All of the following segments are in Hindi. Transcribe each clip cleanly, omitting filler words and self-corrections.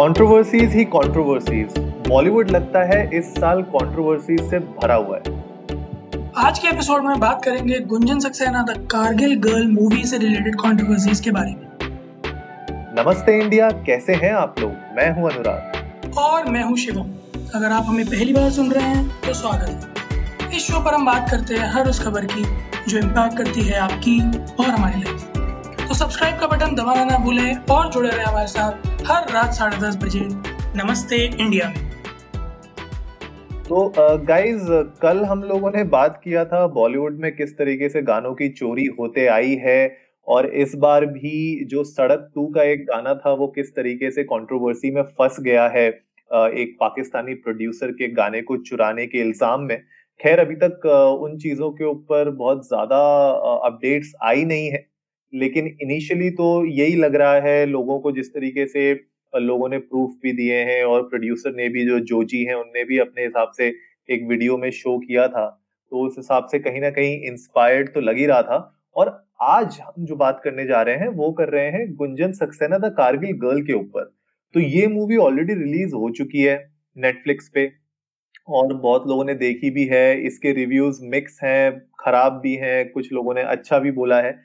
कंट्रोवर्सीज ही कंट्रोवर्सीज, बॉलीवुड लगता है इस साल कंट्रोवर्सीज से भरा हुआ है। आज के एपिसोड में बात करेंगे Gunjan Saxena the Kargil girl movie से रिलेटेड कंट्रोवर्सीज के बारे में। नमस्ते इंडिया, कैसे हैं आप लोग? मैं हूं अनुराग और मैं हूं शिवम। अगर आप हमें पहली बार सुन रहे हैं तो स्वागत है। इस शो पर हम बात करते हैं हर उस खबर की जो इम्पैक्ट करती है आपकी और हमारी लाइफ। तो सब्सक्राइब का बटन दबाना ना भूलें और जुड़े रहें हमारे साथ हर रात 10:30 बजे नमस्ते इंडिया में। तो गाइज, कल हम लोगों ने बात किया था बॉलीवुड में किस तरीके से गानों की चोरी होते आई है, और इस बार भी जो सड़क 2 का एक गाना था वो किस तरीके से कंट्रोवर्सी में फंस गया है एक पाकिस्तानी प्रोड्यूसर के गाने को चुराने के इल्जाम में। खैर, अभी तक उन चीजों के ऊपर बहुत ज्यादा अपडेट्स आई नहीं है, लेकिन इनिशियली तो यही लग रहा है लोगों को, जिस तरीके से लोगों ने प्रूफ भी दिए हैं और प्रोड्यूसर ने भी, जो जोजी हैं उनने भी अपने हिसाब से एक वीडियो में शो किया था, तो उस हिसाब से कहीं ना कहीं इंस्पायर्ड तो लग ही रहा था। और आज हम जो बात करने जा रहे हैं वो कर रहे हैं गुंजन सक्सेना द कारगिल गर्ल के ऊपर। तो ये मूवी ऑलरेडी रिलीज हो चुकी है नेटफ्लिक्स पे और बहुत लोगों ने देखी भी है। इसके रिव्यूज मिक्स हैं, खराब भी हैं, कुछ लोगों ने अच्छा भी बोला है,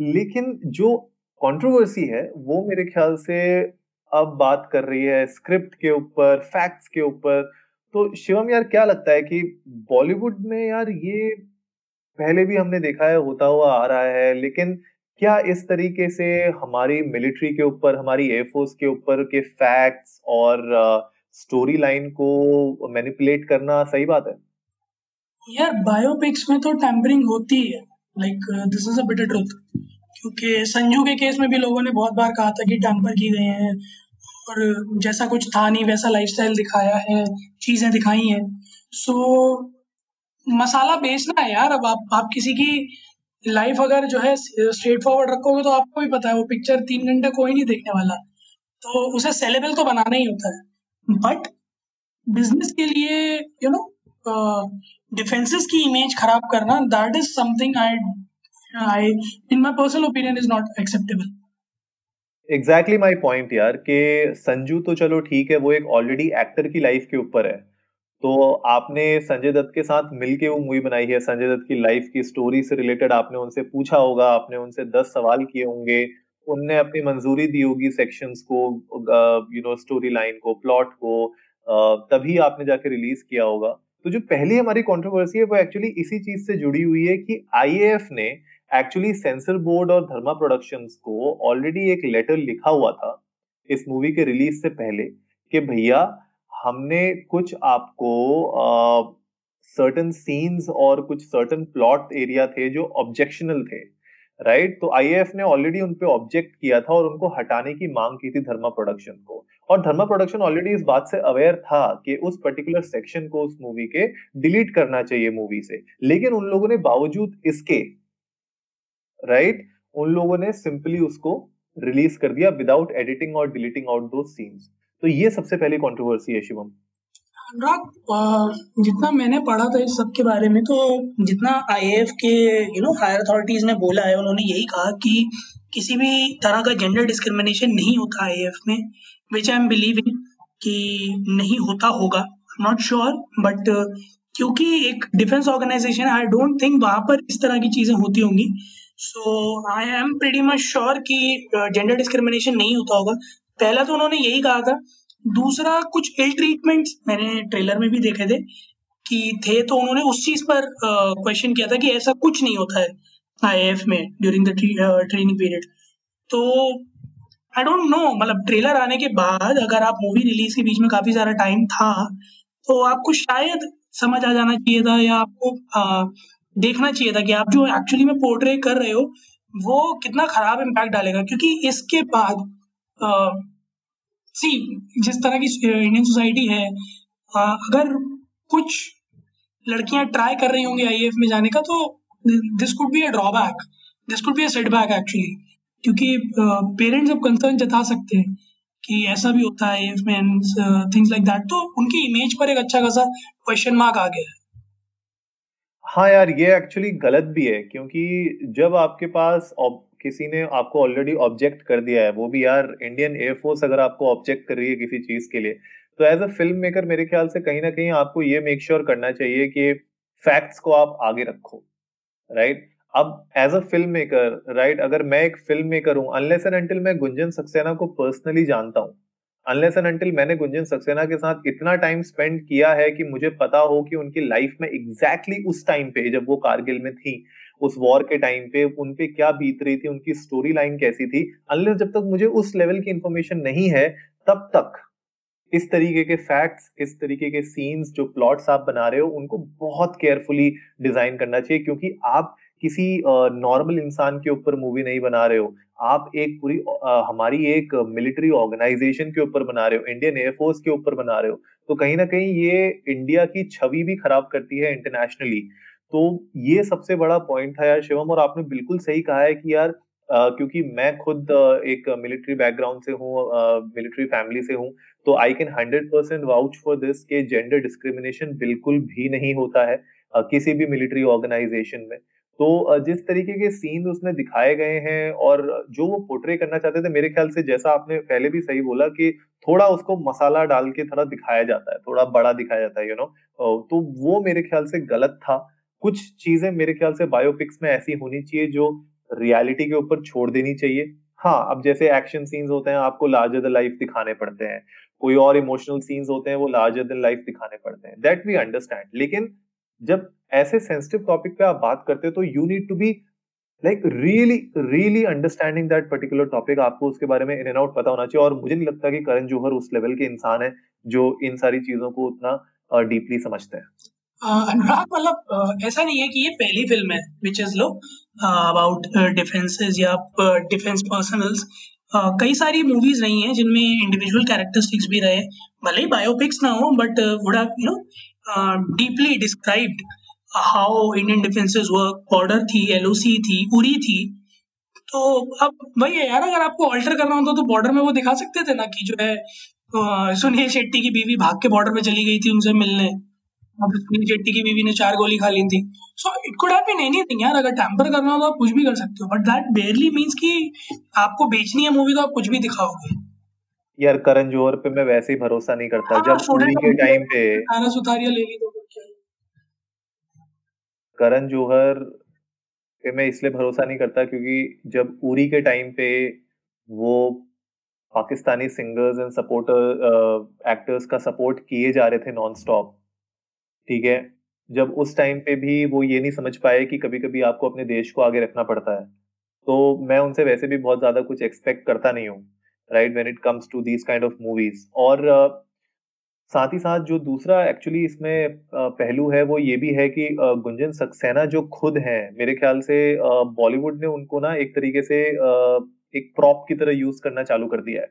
लेकिन जो कंट्रोवर्सी है वो मेरे ख्याल से अब बात कर रही है स्क्रिप्ट के ऊपर, फैक्ट्स के ऊपर। तो शिवम यार, क्या लगता है कि बॉलीवुड में यार ये पहले भी हमने देखा है होता हुआ आ रहा है, लेकिन क्या इस तरीके से हमारी मिलिट्री के ऊपर, हमारी एयरफोर्स के ऊपर के फैक्ट्स और स्टोरी लाइन को मैनिपुलेट करना सही बात है? यार बायोपिक्स में तो टैम्परिंग होती है, like this is a bitter truth, क्योंकि संजू के केस में भी लोगों ने बहुत बार कहा था कि टैम्पर की गए हैं और जैसा कुछ था नहीं वैसा लाइफस्टाइल दिखाया है, चीज़ें दिखाई हैं। सो मसाला बेचना है यार, अब आप किसी की लाइफ अगर जो है स्ट्रेट फॉरवर्ड रखोगे तो आपको भी पता है वो पिक्चर 3 घंटे कोई नहीं देखने वाला, तो उसे सेलेबल तो बनाना ही होता है। बट बिजनेस के लिए यू नो डिफेंसेस की इमेज खराब करना, that is something I, in my personal opinion, is not acceptable. Exactly my point, यार, कि संजू तो चलो ठीक है, वो एक ऑलरेडी एक्टर की लाइफ के ऊपर है, तो आपने संजय दत्त के साथ मिलके वो मूवी बनाई है, संजय दत्त की लाइफ की स्टोरी से रिलेटेड आपने उनसे पूछा होगा, आपने उनसे 10 सवाल किए होंगे, उनने अपनी मंजूरी दी होगी सेक्शंस को, यू नो, स्टोरी लाइन को, प्लॉट को, तभी आपने जाके रिलीज किया होगा। तो जो पहली हमारी कंट्रोवर्सी है वो एक्चुअली इसी चीज से जुड़ी हुई है कि IAF ने एक्चुअली सेंसर बोर्ड और धर्मा प्रोडक्शंस को ऑलरेडी एक लेटर लिखा हुआ था इस मूवी के रिलीज से पहले कि भैया हमने कुछ आपको सर्टन सीन्स और कुछ सर्टन प्लॉट एरिया थे जो ऑब्जेक्शनल थे, राइट? तो IAF ने ऑलरेडी उन पे ऑब्जेक्ट किया था और उनको हटाने की मांग की थी धर्मा प्रोडक्शन को, और धर्मा प्रोडक्शन ऑलरेडी इस बात से अवेयर था कि उस पर्टिकुलर सेक्शन को उस मूवी के डिलीट करना चाहिए मूवी से, लेकिन उन लोगों ने बावजूद इसके, राइट, उन लोगों ने सिंपली उसको रिलीज कर दिया विदाउट एडिटिंग और डिलीटिंग आउट दो सीन्स। तो ये सबसे पहली कंट्रोवर्सी है शिवम। जितना मैंने पढ़ा था इस सब के बारे में, तो जितना IAF के यू नो हायर अथॉरिटीज ने बोला है, उन्होंने यही कहा कि किसी भी तरह का जेंडर डिस्क्रिमिनेशन नहीं होता IAF में, विच आई एम बिलीविंग कि नहीं होता होगा, नॉट श्योर, बट क्योंकि एक defence organisation, I don't think वहाँ पर इस तरह की चीज़ें होती होंगी। So I am pretty much sure कि जेंडर डिस्क्रिमिनेशन नहीं होता होगा। पहला तो उन्होंने यही कहा था, दूसरा कुछ इल ट्रीटमेंट्स मैंने ट्रेलर में भी देखे थे कि थे, तो उन्होंने उस चीज़ पर क्वेश्चन किया था कि ऐसा कुछ नहीं होता है IAF में ड्यूरिंग द ट्रेनिंग पीरियड। तो आई डोंट नो, मतलब ट्रेलर आने के बाद अगर आप मूवी रिलीज के बीच में काफ़ी सारा टाइम था तो आपको शायद समझ आ जाना चाहिए था या आपको देखना चाहिए था कि आप जो एक्चुअली में पोर्ट्रे कर रहे हो वो कितना खराब इम्पैक्ट डालेगा, क्योंकि इसके बाद जिस तरह की इंडियन सोसाइटी है, अगर कुछ लड़कियां ट्राई कर रही होंगी IAF में जाने का तो this could be a drawback, this could be a setback actually, क्योंकि पेरेंट्स अब कंसर्न जता सकते हैं कि ऐसा भी होता है IAF में एंड थिंग्स लाइक दैट, तो उनकी इमेज पर एक अच्छा खासा क्वेश्चन मार्क आ गया है। हाँ यार, ये एक्चुअली गलत भी है, क्योंकि जब आपके पास किसी ने आपको ऑलरेडी ऑब्जेक्ट कर दिया है, वो भी यार इंडियन एयरफोर्स अगर आपको ऑब्जेक्ट कर रही है किसी चीज के लिए, तो एज अ फिल्म मेकर मेरे ख्याल से कहीं ना कहीं आपको ये मेक श्योर करना चाहिए कि फैक्ट्स को आप आगे रखो, राइट? अब as a film maker, right, अगर मैं एक फिल्म मेकर हूँ, अनलेस एंड अनटिल मैं गुंजन सक्सेना को पर्सनली जानता हूँ, अनलेस एंड अनटिल मैंने गुंजन सक्सेना के साथ इतना टाइम स्पेंड किया है कि मुझे पता हो कि उनकी लाइफ में एग्जैक्टली उस टाइम पे जब वो कारगिल में थी, उस वॉर के टाइम पे उन पे क्या बीत रही थी, उनकी स्टोरी लाइन कैसी थी, अनलेस जब तक मुझे उस लेवल की इंफॉर्मेशन नहीं है, तब तक इस तरीके के फैक्ट्स, इस तरीके के सीन्स, जो प्लॉट्स आप बना रहे हो, उनको बहुत केयरफुली डिजाइन करना चाहिए, क्योंकि आप किसी नॉर्मल इंसान के ऊपर मूवी नहीं बना रहे हो, आप एक पूरी हमारी एक मिलिट्री ऑर्गेनाइजेशन के ऊपर बना रहे हो, इंडियन एयरफोर्स के ऊपर बना रहे हो, तो कहीं ना कहीं ये इंडिया की छवि भी खराब करती है इंटरनेशनली। तो ये सबसे बड़ा पॉइंट था यार शिवम, और आपने बिल्कुल सही कहा है कि यार क्योंकि मैं खुद एक मिलिट्री बैकग्राउंड से हूँ, मिलिट्री फैमिली से हूँ, तो I can 100% vouch for this के जेंडर डिस्क्रिमिनेशन बिल्कुल भी नहीं होता है किसी भी मिलिट्री ऑर्गेनाइजेशन में। तो जिस तरीके के सीन उसमें दिखाए गए हैं और जो वो पोर्ट्रे करना चाहते थे, मेरे ख्याल से जैसा आपने पहले भी सही बोला कि थोड़ा उसको मसाला डाल के थोड़ा दिखाया जाता है, थोड़ा बड़ा दिखाया जाता है, तो वो मेरे ख्याल से गलत था। कुछ चीजें मेरे ख्याल से बायोपिक्स में ऐसी होनी चाहिए जो रियलिटी के ऊपर छोड़ देनी चाहिए। हाँ, अब जैसे एक्शन सीन्स होते हैं आपको लार्जर देन लाइफ दिखाने पड़ते हैं, कोई और इमोशनल सीन्स होते हैं वो लार्जर देन लाइफ दिखाने पड़ते हैं, दैट वी अंडरस्टैंड, लेकिन जब ऐसे सेंसिटिव टॉपिक पे आप बात करते हो तो you need to be like really really understanding that particular topic, आपको उसके बारे में इन एंड आउट पता होना चाहिए। और मुझे नहीं लगता कि करण जौहर उस लेवल के इंसान है जो इन सारी चीजों को उतना डीपली समझते हैं। अनुराग, मतलब ऐसा नहीं है कि ये पहली फिल्म है which is low about defences या डिफेंस पर्सनल्स। कई सारी मूवीज रही हैं जिनमें इंडिविजुअल कैरेक्टरिस्टिक्स भी रहे, भले ही बायोपिक्स ना हो, but would have deeply described how Indian defences work. Border थी, LOC थी, उरी थी, तो अब वही है यार, अगर आपको ऑल्टर करना होता तो बॉर्डर में वो दिखा सकते थे ना कि जो है सुनील शेट्टी की बीवी भाग के बॉर्डर पे चली गई थी उनसे मिलने, सुनील शेट्टी की बीवी ने 4 गोली खा ली थी। So it could happen anything यार, अगर टैम्पर करना हो तो आप कुछ भी कर सकते हो, बट दैट बेयरली मीन्स कि आपको बेचनी है मूवी तो आप कुछ भी दिखाओगे। यार करण जौहर पे मैं वैसे ही भरोसा नहीं करता, जब उरी के टाइम पे तारा सुतारिया ले ली तो करण जौहर पे मैं इसलिए भरोसा नहीं करता क्योंकि जब उरी के टाइम पे वो Pakistani singers and supporter actors का सपोर्ट किए जा रहे थे नॉन स्टॉप, ठीक है, जब उस टाइम पे भी वो ये नहीं समझ पाए कि कभी कभी आपको अपने देश को आगे रखना पड़ता है, तो मैं उनसे वैसे भी बहुत ज्यादा कुछ एक्सपेक्ट करता नहीं हूँ, right, when it comes to these kind of movies. और साथ ही साथ जो दूसरा एक्चुअली इसमें पहलू है वो ये भी है कि गुंजन सक्सेना जो खुद हैं, मेरे ख्याल से बॉलीवुड ने उनको ना एक तरीके से एक प्रॉप की तरह यूज करना चालू कर दिया है,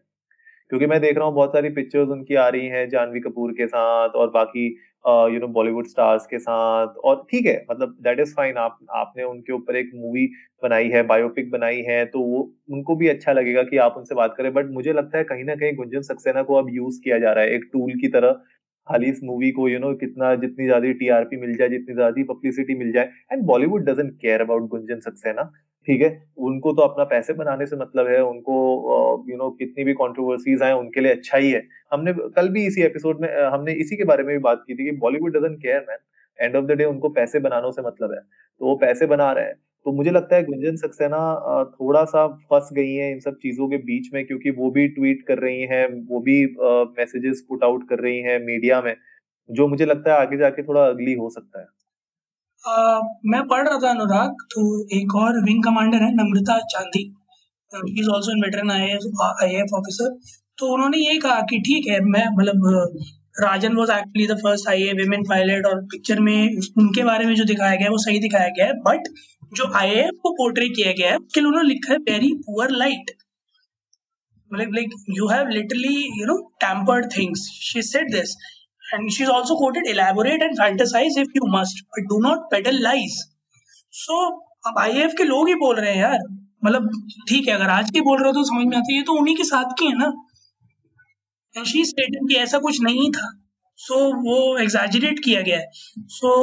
क्योंकि मैं देख रहा हूँ बहुत सारी पिक्चर्स उनकी आ रही हैं जाह्नवी कपूर के साथ और बाकी बॉलीवुड स्टार्स के साथ, और ठीक है, मतलब दैट इज फाइन, आपने उनके ऊपर एक मूवी बनाई है, बायोपिक बनाई है, तो वो उनको भी अच्छा लगेगा कि आप उनसे बात करें, बट मुझे लगता है कहीं ना कहीं गुंजन सक्सेना को अब यूज किया जा रहा है एक टूल की तरह, खाली इस मूवी को कितना जितनी ज्यादा TRP मिल जाए, जितनी ज्यादा पब्लिसिटी मिल जाए, and Bollywood doesn't care about Gunjan Saxena, ठीक है, उनको तो अपना पैसे बनाने से मतलब है, उनको कितनी भी कंट्रोवर्सीज आए उनके लिए अच्छा ही है। हमने कल भी इसी एपिसोड में हमने इसी के बारे में भी बात की थी कि Bollywood doesn't care man, end of the day उनको पैसे बनाने से मतलब है, तो वो पैसे बना रहे हैं। तो मुझे लगता है गुंजन सक्सेना थोड़ा सा फंस गई है इन सब चीजों के बीच में, क्योंकि वो भी ट्वीट कर रही हैं, वो भी मैसेजेस पुट आउट कर रही हैं मीडिया में, जो मुझे लगता है आगे जाके थोड़ा अगली हो सकता है। मैं पढ़ रहा था अनुराग, तो एक और विंग कमांडर है Namrata Chandi, she is also an veteran IAF officer, तो उन्होंने ये कहा कि ठीक है, मैं मतलब Rajan was actually the first IA women pilot, और पिक्चर में उनके बारे में जो दिखाया गया है वो सही दिखाया गया है, बट जो IAF को पोर्ट्रे किया गया है उसके लिए उन्होंने लिखा है वेरी पुअर लाइट, मतलब like you have literally tampered things, she said this. And she's also quoted, elaborate and fantasize if you must, but do not peddle lies. So, अब IAF के लोग ही बोल रहे हैं यार, मतलब ठीक है, अगर आज के बोल रहे हो तो समझ में आती है, तो उन्हीं के साथ की है ना, and she stated कि ऐसा कुछ नहीं था, so वो exaggerate किया गया है, so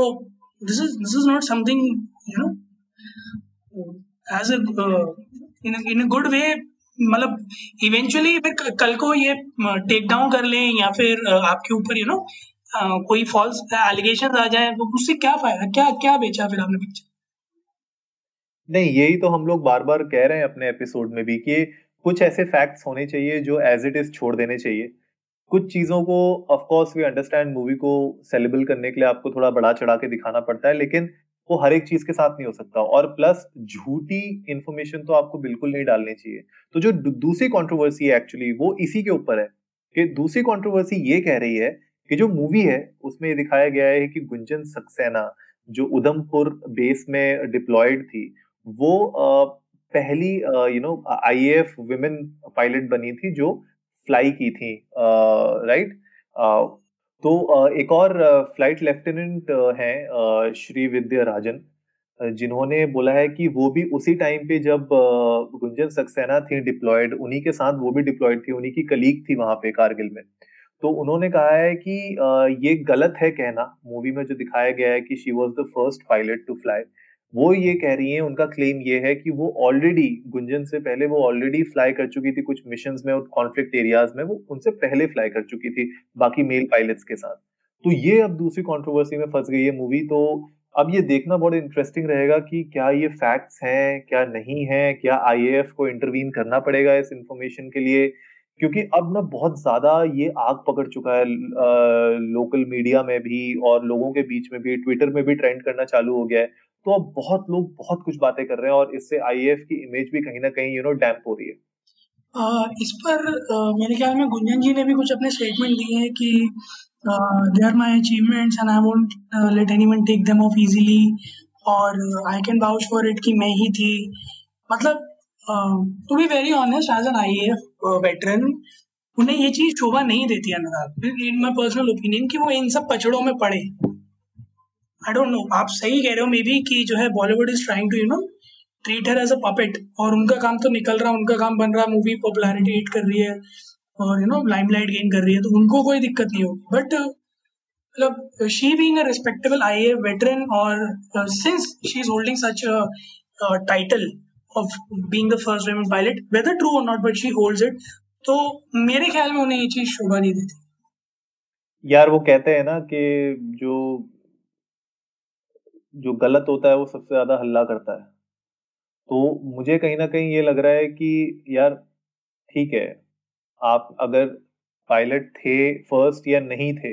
this is not something as a in good way, मतलब इवेंचुअली फिर कल को ये टेक डाउन कर लें या फिर आपके ऊपर कोई फॉल्स एलिगेशन आ जाए, उससे क्या फायदा, क्या बेचा फिर आपने पिक्चर? नहीं, यही तो हम लोग बार बार कह रहे हैं अपने एपिसोड में भी कि कुछ ऐसे फैक्ट्स होने चाहिए जो एज इट इज छोड़ देने चाहिए। कुछ चीज़ों को of course we understand, movie को सेलेबल करने के लिए आपको थोड़ा बढ़ा चढ़ा के दिखाना पड़ता है, लेकिन वो हर एक चीज के साथ नहीं हो सकता। और प्लस झूठी इन्फॉर्मेशन तो आपको बिल्कुल नहीं डालनी चाहिए। तो जो दूसरी कंट्रोवर्सी है एक्चुअली वो इसी के ऊपर है कि दूसरी कंट्रोवर्सी ये कह रही है कि जो मूवी है उसमें ये दिखाया गया है कि गुंजन सक्सेना जो उधमपुर बेस में डिप्लॉयड थी वो पहली IAF वुमेन पायलट बनी थी जो फ्लाई की थी, राइट। तो एक और फ्लाइट लेफ्टिनेंट हैं श्री विद्या राजन, जिन्होंने बोला है कि वो भी उसी टाइम पे जब गुंजन सक्सेना थी डिप्लॉयड, उन्हीं के साथ वो भी डिप्लॉयड थी, उन्हीं की कलीग थी वहां पे कारगिल में। तो उन्होंने कहा है कि ये गलत है कहना, मूवी में जो दिखाया गया है कि she was the first pilot to fly, वो ये कह रही है, उनका क्लेम ये है कि वो ऑलरेडी गुंजन से पहले वो ऑलरेडी फ्लाई कर चुकी थी कुछ मिशंस में और कॉन्फ्लिक्ट एरियाज में, वो उनसे पहले फ्लाई कर चुकी थी बाकी मेल पायलट्स के साथ। तो ये अब दूसरी कंट्रोवर्सी में फंस गई है मूवी। तो अब ये देखना बहुत इंटरेस्टिंग रहेगा कि क्या ये फैक्ट्स हैं क्या नहीं है, क्या IAF को इंटरवीन करना पड़ेगा इस इंफॉर्मेशन के लिए, क्योंकि अब ना बहुत ज्यादा ये आग पकड़ चुका है लोकल मीडिया में भी और लोगों के बीच में भी, ट्विटर में भी ट्रेंड करना चालू हो गया है। तो अब बहुत लोग बहुत कुछ बातें कर रहे हैं और इससे IAF की इमेज भी कहीं ना कहीं डैम्प हो रही है। इस पर मेरे ख्याल में गुंजन जी ने भी कुछ अपने स्टेटमेंट दिए हैं कि they are my achievements and I won't let anyone take them off easily और I can vouch for it कि मैं ही थी। मतलब to be very honest, as an IAF veteran उन्हें ये चीज़ शोभा नहीं देती है अनुराग, इन माई पर्सनल ओपिनियन, कि वो इन सब पचड़ों में पड़े। आई डोंट नो, आप सही कह रहे हो मे बी कि जो है Bollywood is trying to treat her as a puppet और उनका काम तो निकल रहा है, उनका काम बन रहा है, मूवी पॉपुलैरिटी कर रही है और लाइमलाइट गेन कर रही है, तो उनको कोई दिक्कत नहीं होगी। बट मतलब she being a respectable IAF veteran और since she is holding such title of being the first women pilot, whether true or not, but she holds it, तो मेरे ख्याल में उन्हें ये चीज शोभा नहीं देती। यार वो कहते हैं ना कि जो गलत होता है वो सबसे ज्यादा हल्ला करता है, तो मुझे कहीं ना कहीं ये लग रहा है कि यार ठीक है, आप अगर पायलट थे फर्स्ट या नहीं थे,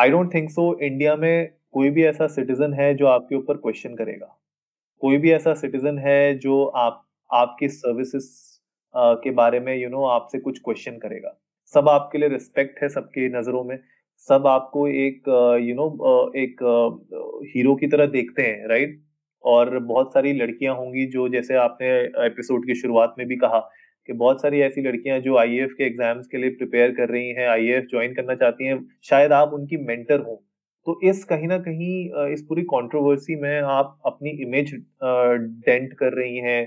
I don't think so India में कोई भी ऐसा सिटीजन है जो आपके ऊपर क्वेश्चन करेगा, कोई भी ऐसा सिटीजन है जो आपकी सर्विसेज के बारे में आपसे कुछ क्वेश्चन करेगा। सब आपके लिए रिस्पेक्ट है सबके नज़रों में, सब आपको एक एक हीरो की तरह देखते हैं, राइट। और बहुत सारी लड़कियां होंगी जो, जैसे आपने एपिसोड की शुरुआत में भी कहा कि बहुत सारी ऐसी लड़कियां जो IAF के एग्जाम्स के लिए प्रिपेयर कर रही हैं, IAF ज्वाइन करना चाहती हैं, शायद आप उनकी मेंटर हों। तो इस कहीं ना कहीं इस पूरी कंट्रोवर्सी में आप अपनी इमेज डेंट कर रही हैं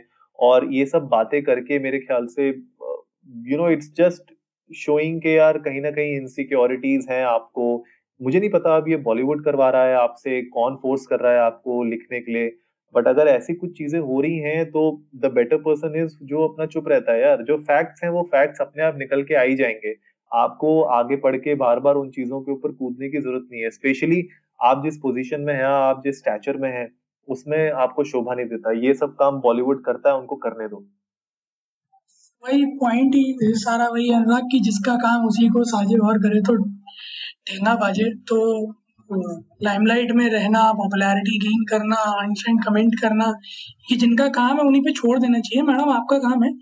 और ये सब बातें करके मेरे ख्याल से इट्स जस्ट शोइंग के यार कहीं ना कहीं इनसिक्योरिटीज हैं आपको। मुझे नहीं पता अब ये बॉलीवुड करवा रहा है आपसे, कौन फोर्स कर रहा है आपको लिखने के लिए, बट अगर ऐसी कुछ चीजें हो रही हैं तो द बेटर पर्सन इज जो अपना चुप रहता है। यार जो फैक्ट्स हैं वो फैक्ट्स अपने आप निकल के आ ही जाएंगे, आपको आगे पढ़ के बार बार उन चीजों के ऊपर कूदने की जरूरत नहीं है। स्पेशली आप जिस पोजीशन में हैं, आप जिस स्टैचर में हैं, उसमें आपको शोभा नहीं देता। ये सब काम बॉलीवुड करता है, उनको करने दो। वही पॉइंट ही सारा वही है अनुराग कि जिसका काम उसी को साजे और करे तो ठेंगा बाजे। तो लाइमलाइट में रहना, पॉपुलैरिटी गेन करना, अनसेंट कमेंट करना, ये जिनका काम है उन्हीं पे छोड़ देना चाहिए। मैडम आपका काम है,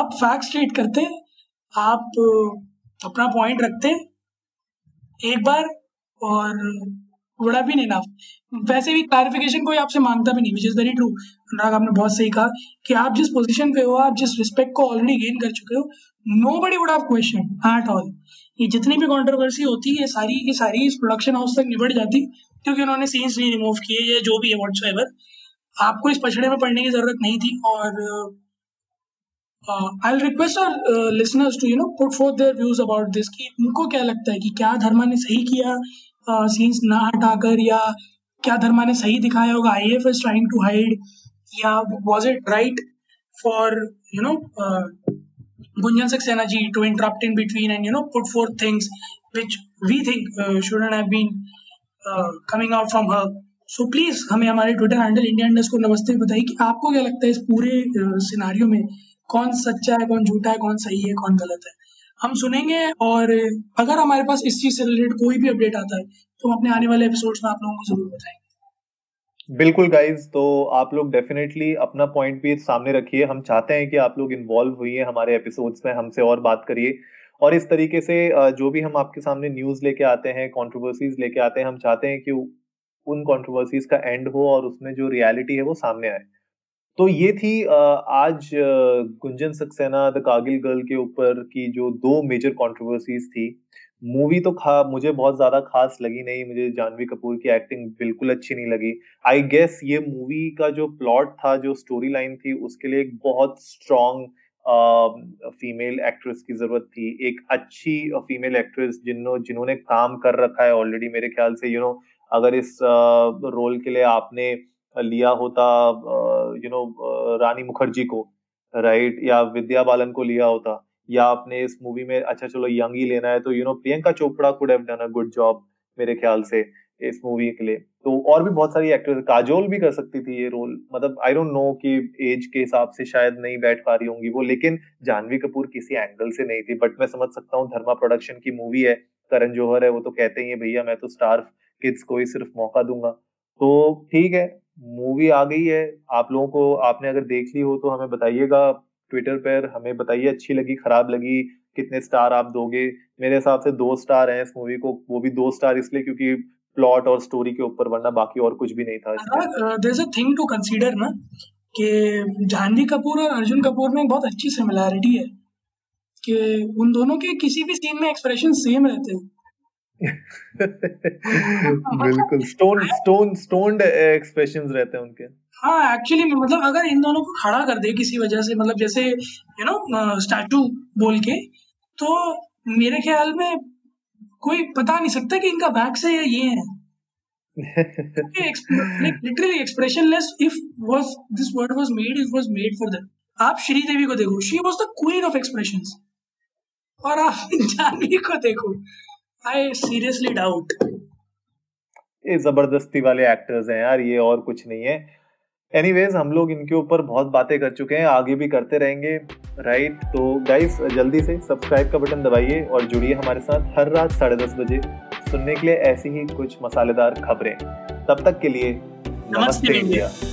आप फैक्ट स्टेट करते, आप अपना पॉइंट रखते एक बार और बड़ा भी नहीं ना, वैसे भी क्लैरिफिकेशन कोई आपसे मांगता भी नहीं, which is very true. Anurag आपने बहुत सही कहा कि आप जिस पोजीशन पे हो, आप जिस रिस्पेक्ट को ऑलरेडी गेन कर चुके हो, nobody would have question at all. ये जितनी भी कंट्रोवर्सी होती है सारी की सारी इस प्रोडक्शन हाउस तक निबट जाती, क्योंकि उन्होंने सीन्स नहीं रिमूव किए या जो भी है व्हाटएवर। आपको इस पछड़े में पड़ने की जरूरत नहीं थी। और I'll request our listeners to put forth their views about this कि उनको क्या लगता है कि क्या धर्मा ने सही किया सीन्स ना हटाकर, या क्या धर्मा ने सही दिखाया होगा IAF is trying to hide, या was it right for, Gunjan Saxena ji to interrupt in between and, put forth things which we think shouldn't have been coming out from her. So please, हमें हमारे Twitter handle India_Namaste बताइए कि आपको क्या लगता है इस पूरे सिनारियो में कौन सच्चा है, कौन झूठा है, कौन सही है, कौन गलत है. हम सुनेंगे और अगर हमारे पास इस चीज से रिलेटेड कोई भी अपडेट आता है तो हम अपने आने वाले एपिसोड्स में आप लोगों को जरूर बताएंगे. बिल्कुल गाइज, तो आप लोग डेफिनेटली अपना पॉइंट भी सामने रखिए. हम चाहते हैं कि आप लोग इन्वॉल्व होइए हमारे एपिसोड्स में, हमसे और बात करिए, और इस तरीके से जो भी हम आपके सामने न्यूज़ लेके आते हैं, कंट्रोवर्सीज लेके आते हैं, हम चाहते हैं कि उन कंट्रोवर्सीज का एंड हो और उसमें जो रियलिटी है वो सामने आए. तो ये थी आज गुंजन सक्सेना द कारगिल गर्ल के ऊपर की जो दो मेजर कंट्रोवर्सीज थी. मूवी तो मुझे बहुत ज्यादा खास लगी नहीं, मुझे जाह्नवी कपूर की एक्टिंग बिल्कुल अच्छी नहीं लगी. आई गेस ये मूवी का जो प्लॉट था, जो स्टोरी लाइन थी, उसके लिए एक बहुत स्ट्रॉन्ग फीमेल एक्ट्रेस की जरूरत थी, एक अच्छी फीमेल एक्ट्रेस जिन्होंने काम कर रखा है ऑलरेडी. मेरे ख्याल से अगर इस रोल के लिए आपने लिया होता रानी मुखर्जी को, राइट, या विद्या बालन को लिया होता, या आपने इस मूवी में अच्छा चलो यंग ही लेना है तो Priyanka Chopra could have done a good job मेरे ख्याल से इस मूवी के लिए. तो और भी बहुत सारी एक्ट्रेस, काजोल भी कर सकती थी ये रोल. मतलब आई डोंट नो कि एज के हिसाब से शायद नहीं बैठ पा रही होंगी वो, लेकिन जाह्नवी कपूर किसी एंगल से नहीं थी. बट मैं समझ सकता हूँ, धर्मा प्रोडक्शन की मूवी है, करण जौहर है, वो तो कहते ही भैया मैं तो स्टार किड्स को ही सिर्फ मौका दूंगा. तो ठीक है, मूवी आ गई है, आप लोगों को आपने अगर देख ली हो तो हमें बताइएगा ट्विटर पर, हमें बताइए अच्छी लगी, खराब लगी, कितने स्टार आप दोगे. मेरे हिसाब से 2 स्टार हैं इस मूवी को, वो भी 2 स्टार इसलिए क्योंकि प्लॉट और स्टोरी के ऊपर, वरना बाकी और कुछ भी नहीं था. There is a thing to consider ना कि जाह्नवी कपूर और अर्जुन कपूर में बहुत अच्छी सिमिलैरिटी है कि उन दोनों के किसी भी सीन में एक्सप्रेशन सेम रहते हैं. बिल्कुल स्टोन्ड एक्सप्रेशंस रहते हैं उनके. हाँ, एक्चुअली मतलब अगर इन दोनों को खड़ा कर दे किसी वजह से, मतलब जैसे स्टैचू बोल के, तो मेरे ख्याल में कोई बता नहीं सकता कि इनका बैक से ये है. Literally expressionless. If was this word was made, it was made for them. आप श्रीदेवी को देखो, she was the queen of expressions, और आप जाह्नवी को देखो, आई सीरियसली डाउट. ये जबरदस्ती वाले एक्टर्स हैं यार, ये और कुछ नहीं है. एनीवेज, हम लोग इनके ऊपर बहुत बातें कर चुके हैं, आगे भी करते रहेंगे, राइट. तो गाइस, जल्दी से सब्सक्राइब का बटन दबाइए और जुड़िए हमारे साथ हर रात 10:30 बजे सुनने के लिए ऐसी ही कुछ मसालेदार खबरें. तब तक के लिए नमस्ते इंडिया.